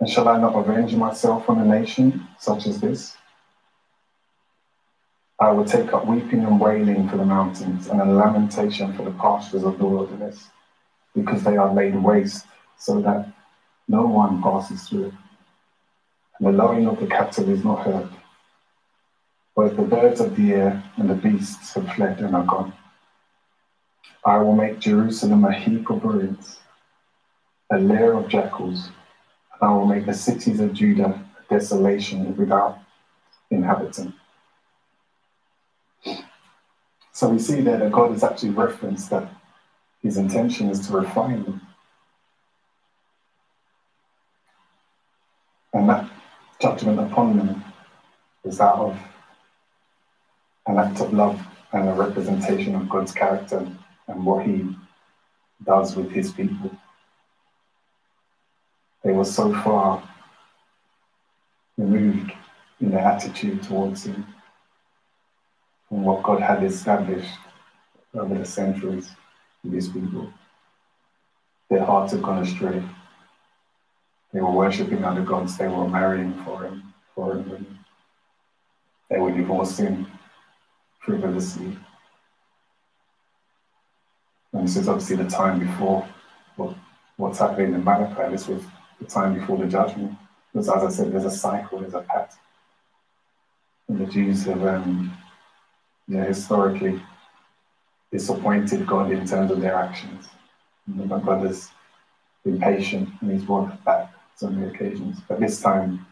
And shall I not avenge myself on a nation such as this? I will take up weeping and wailing for the mountains, and a lamentation for the pastures of the wilderness, because they are laid waste, so that no one passes through. And the lowing of the cattle is not heard. Both the birds of the air and the beasts have fled and are gone. I will make Jerusalem a heap of ruins, a lair of jackals, and I will make the cities of Judah a desolation without inhabitant." So we see there that God has actually referenced that his intention is to refine them. And that judgment upon them is that of an act of love and a representation of God's character and what he does with his people. They were so far removed in their attitude towards him and what God had established over the centuries with his people. Their hearts had gone astray. They were worshipping other gods. They were marrying foreign women. They were divorcing frivolously. And this is obviously the time before what, what's happening in Malachi. This was the time before the judgment. Because, as I said, there's a cycle, there's a pattern. And the Jews have um, yeah, historically disappointed God in terms of their actions. And God has been patient and he's walked back so many occasions. But this time,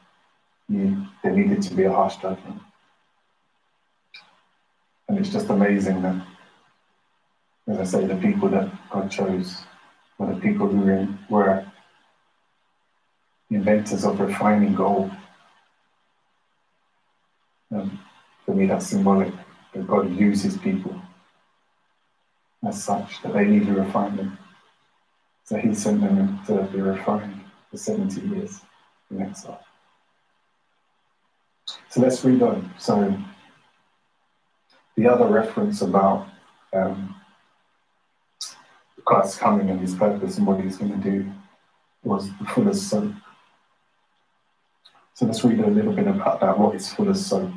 he, there needed to be a harsh judgment. And it's just amazing that, as I say, the people that God chose were the people who were, in, were inventors of refining gold. Um, for me, that's symbolic, that God uses people as such, that they need to refine them. So he sent them to be refined for seventy years in exile. So let's read on. So the other reference about um, Christ's coming and his purpose and what he's going to do was the fuller's soap. So let's read a little bit about that. What is fuller's soap?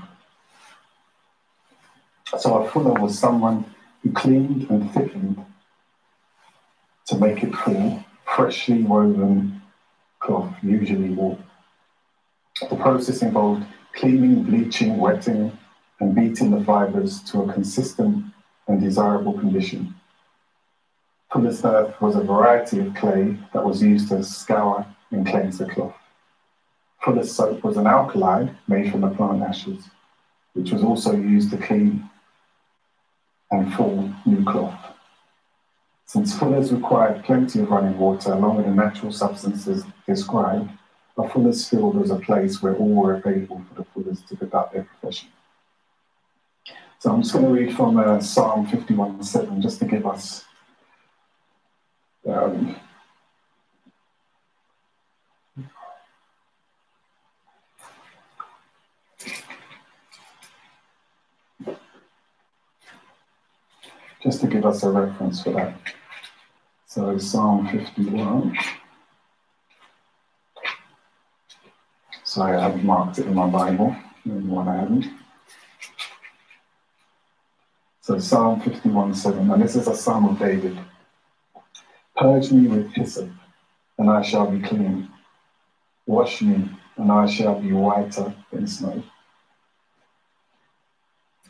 So a fuller was someone who cleaned and thickened to make it full, freshly woven cloth, usually wool. The process involved cleaning, bleaching, wetting, and beating the fibers to a consistent and desirable condition. From this earth was a variety of clay that was used to scour and cleanse the cloth. For this soap was an alkali made from the plant ashes, which was also used to clean and full new cloth. Since fullers required plenty of running water along with the natural substances described, a fuller's field was a place where all were available for the fullers to conduct their profession. So I'm just going to read from uh, Psalm fifty-one seven just to give us um, just to give us a reference for that. So Psalm fifty-one. Sorry, I haven't marked it in my Bible. Maybe one I haven't. So Psalm fifty-one seven, and this is a psalm of David. Purge me with hyssop, and I shall be clean. Wash me, and I shall be whiter than snow.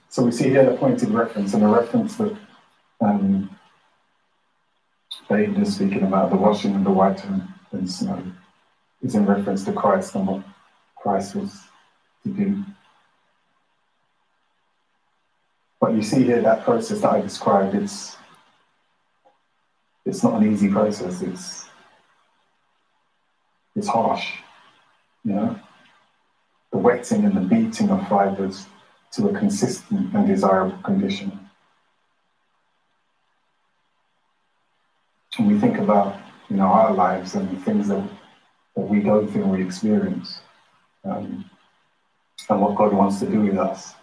So we see here a pointed reference, and a reference that Um, David is speaking about, the washing and the whiter than snow, is in reference to Christ and what Christ was to do. But you see here that process that I described, it's it's not an easy process, it's it's harsh, you know? The wetting and the beating of fibers to a consistent and desirable condition. And we think about, you know, our lives and the things that, that we go through and we experience, um, and what God wants to do with us.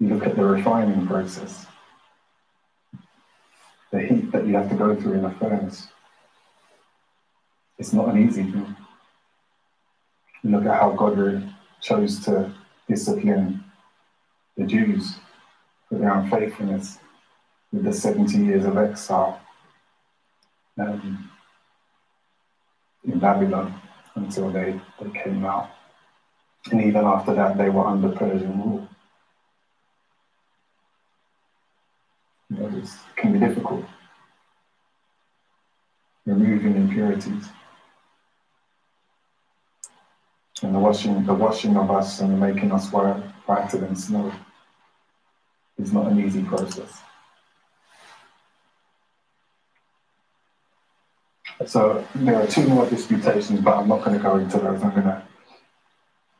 You look at the refining process, the heat that you have to go through in a furnace. It's not an easy thing. You look at how God chose to discipline the Jews for their unfaithfulness, with the seventy years of exile um, in Babylon until they, they came out. And even after that, they were under Persian rule. You know, it can be difficult, removing impurities. And the washing, the washing of us and making us whiter than snow is not an easy process. So there are two more disputations, but I'm not going to go into those. I'm going to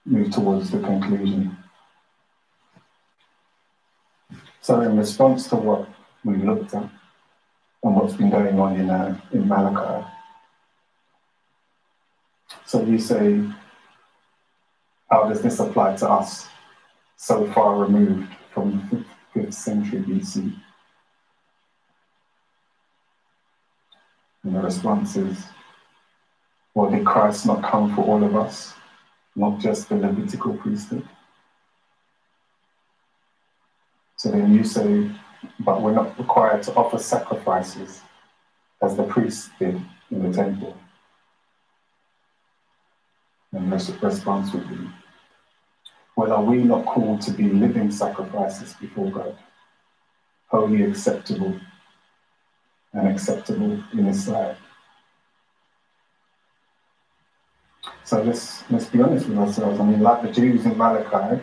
move towards the conclusion. So in response to what we looked at and what's been going on in, uh, in Malachi, so you say, how does this apply to us so far removed from the fifth century B C? And the response is, well, did Christ not come for all of us, not just the Levitical priesthood? So then you say, but we're not required to offer sacrifices as the priests did in the temple. And the response would be, well, are we not called to be living sacrifices before God, wholly acceptable and acceptable in His sight? So let's, let's be honest with ourselves. I mean, like the Jews in Malachi,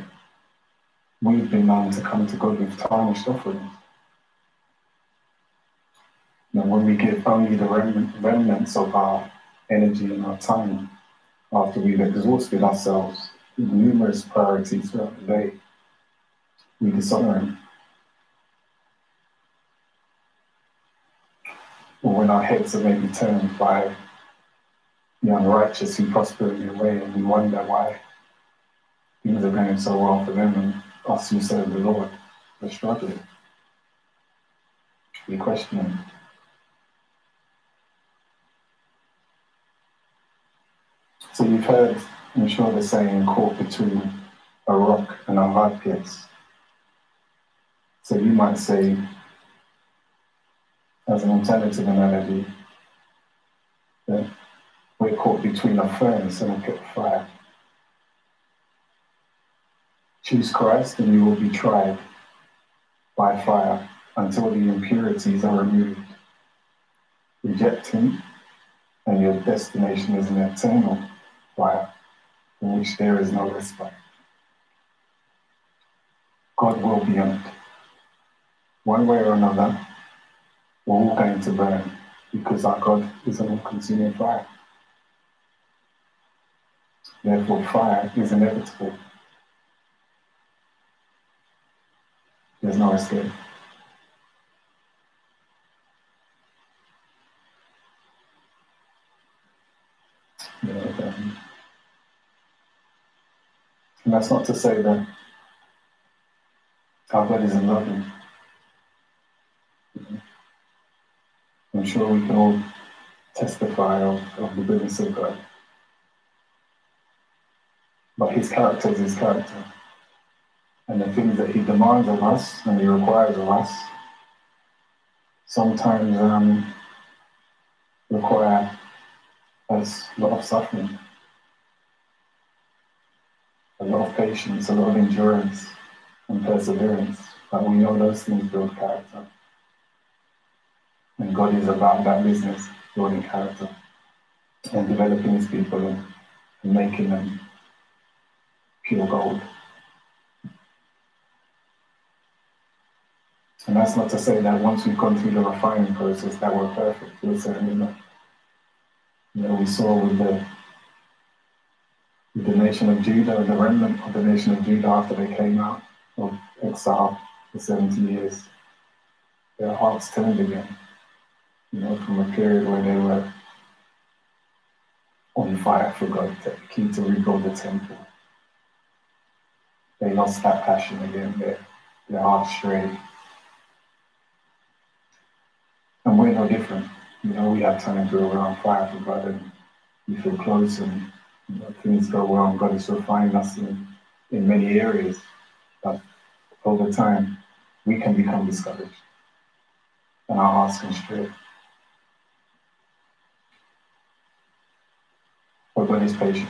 we've been known to come to God with tarnished offerings. Now, when we give only the remnant, remnants of our energy and our time, after we've exhausted ourselves with numerous priorities throughout the day, we dishonor Him. Or when our heads are maybe turned by the unrighteous who prosper in their way, and we wonder why things are going so well for them and us who serve the Lord are struggling. We question Him. So you've heard, I'm sure, the saying, caught between a rock and a hard place. So you might say, as an alternative analogy, that we're caught between a furnace and a pit of fire. Choose Christ and you will be tried by fire until the impurities are removed. Reject him and your destination is an eternal fire in which there is no respite. God will be honored. One way or another, we're all going to burn because our God is an all-consuming fire. Therefore, fire is inevitable. There's no escape. And that's not to say that our God isn't loving. I'm sure we can all testify of, of the goodness of God. But his character is his character. And the things that he demands of us and he requires of us sometimes um, require us a lot of suffering, a lot of patience, a lot of endurance and perseverance. But we know those things build character. And God is about that business, building character and developing his people and, and making them pure gold. And that's not to say that once we've gone through the refining process that we're perfect. We're certainly not. You know, we saw with the, with the nation of Judah, the remnant of the nation of Judah after they came out of exile for seventy years, their hearts turned again. You know, from a period where they were on fire for God, keen to rebuild the temple. They lost that passion again, their, their hearts strayed. And we're no different. You know, we have time to go around fire for God and we feel close and you know, things go well and God is refining us in, in many areas. But over time, we can become discouraged and our hearts can stray. But God is patient.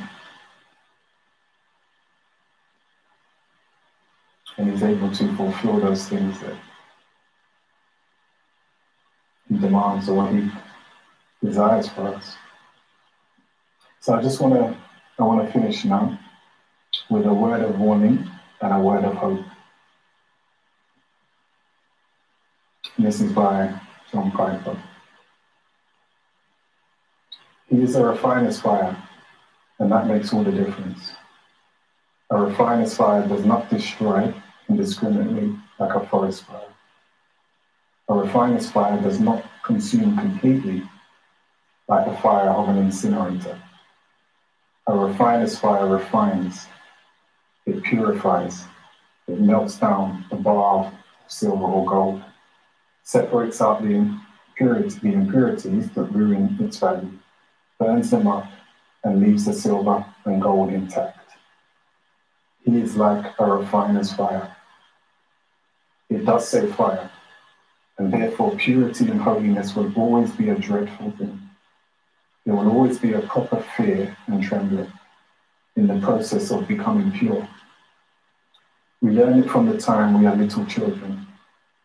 And he's able to fulfill those things that he demands or what he desires for us. So I just want to, I want to finish now with a word of warning and a word of hope. And this is by John Piper. He is a refiner's fire, and that makes all the difference. A refiner's fire does not destroy indiscriminately like a forest fire. A refiner's fire does not consume completely like the fire of an incinerator. A refiner's fire refines, it purifies, it melts down the bar of silver or gold, separates out the impurities, the impurities that ruin its value, burns them up, and leaves the silver and gold intact. He is like a refiner's fire. It does say fire, and therefore purity and holiness will always be a dreadful thing. There will always be a proper fear and trembling in the process of becoming pure. We learn it from the time we are little children.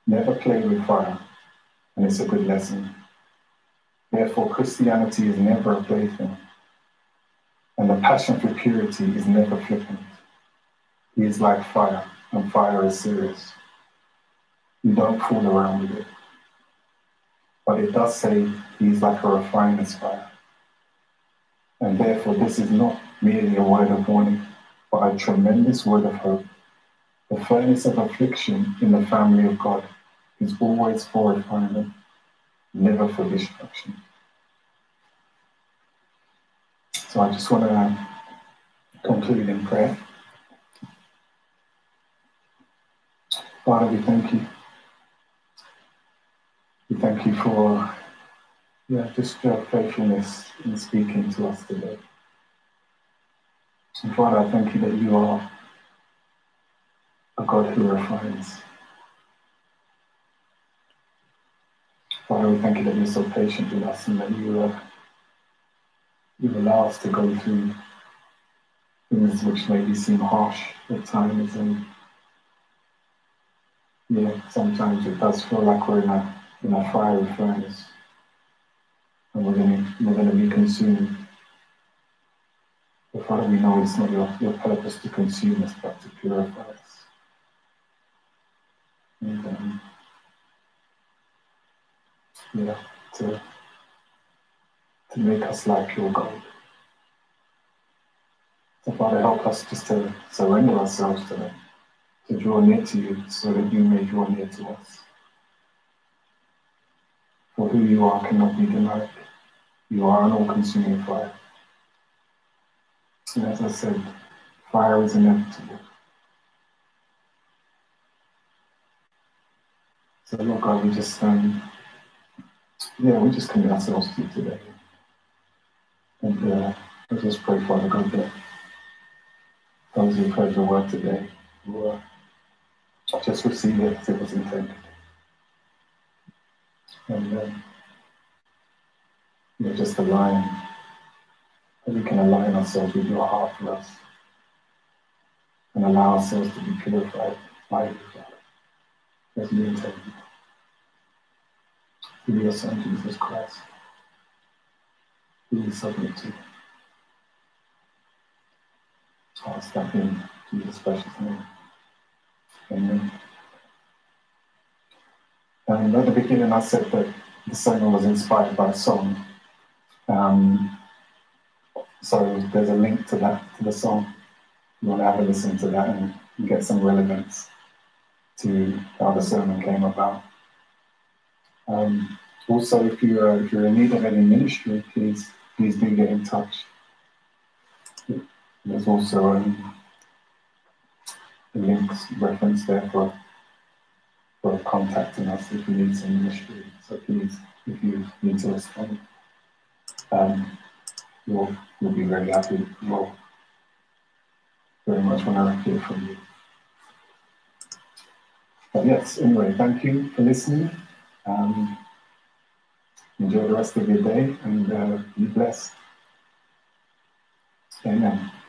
Never play with fire, and it's a good lesson. Therefore, Christianity is never a plaything, and the passion for purity is never flippant. He is like fire, and fire is serious. You don't fool around with it. But it does say he is like a refiner's fire. And therefore, this is not merely a word of warning, but a tremendous word of hope. The furnace of affliction in the family of God is always for refinement, never for destruction. So I just want to conclude in prayer. Father, we thank you. We thank you for yeah, just your faithfulness in speaking to us today. And Father, I thank you that you are a God who refines. Father, we thank you that you're so patient with us and that you, uh, you allow us to go through things which maybe seem harsh at times, and yeah, sometimes it does feel like we're in a, in a fiery furnace and we're gonna we're gonna be consumed. But Father, we know it's not your, your purpose to consume us, but to purify us. And um, yeah, to to make us like your God. So Father, help us just to surrender ourselves to them, to draw near to you so that you may draw near to us. For who you are cannot be denied. You are an all-consuming fire. And as I said, fire is inevitable. So Lord God, we just um, yeah, we just commit ourselves to you today. And uh, I just pray, Father God, that those who've heard your word today will uh, just receive it as it was intended. And um, yeah, just align, that we can align ourselves with your heart for us and allow ourselves to be purified by you, God, as you intended. Through your Son, Jesus Christ, who we submit to. I ask that in Jesus' precious name. Amen. And at the beginning, I said that the sermon was inspired by a song. Um, so there's a link to that, to the song. You want to have a listen to that and you get some relevance to how the sermon came about. Um, also, if you are, if you're in need of any ministry, please please do get in touch. There's also um, a links reference there for, for contacting us if you need some ministry. So please, if you need to respond, um, we'll, we'll be very happy. We'll very much want to hear from you. But yes, anyway, thank you for listening. Um, enjoy the rest of your day and uh, be blessed. Amen.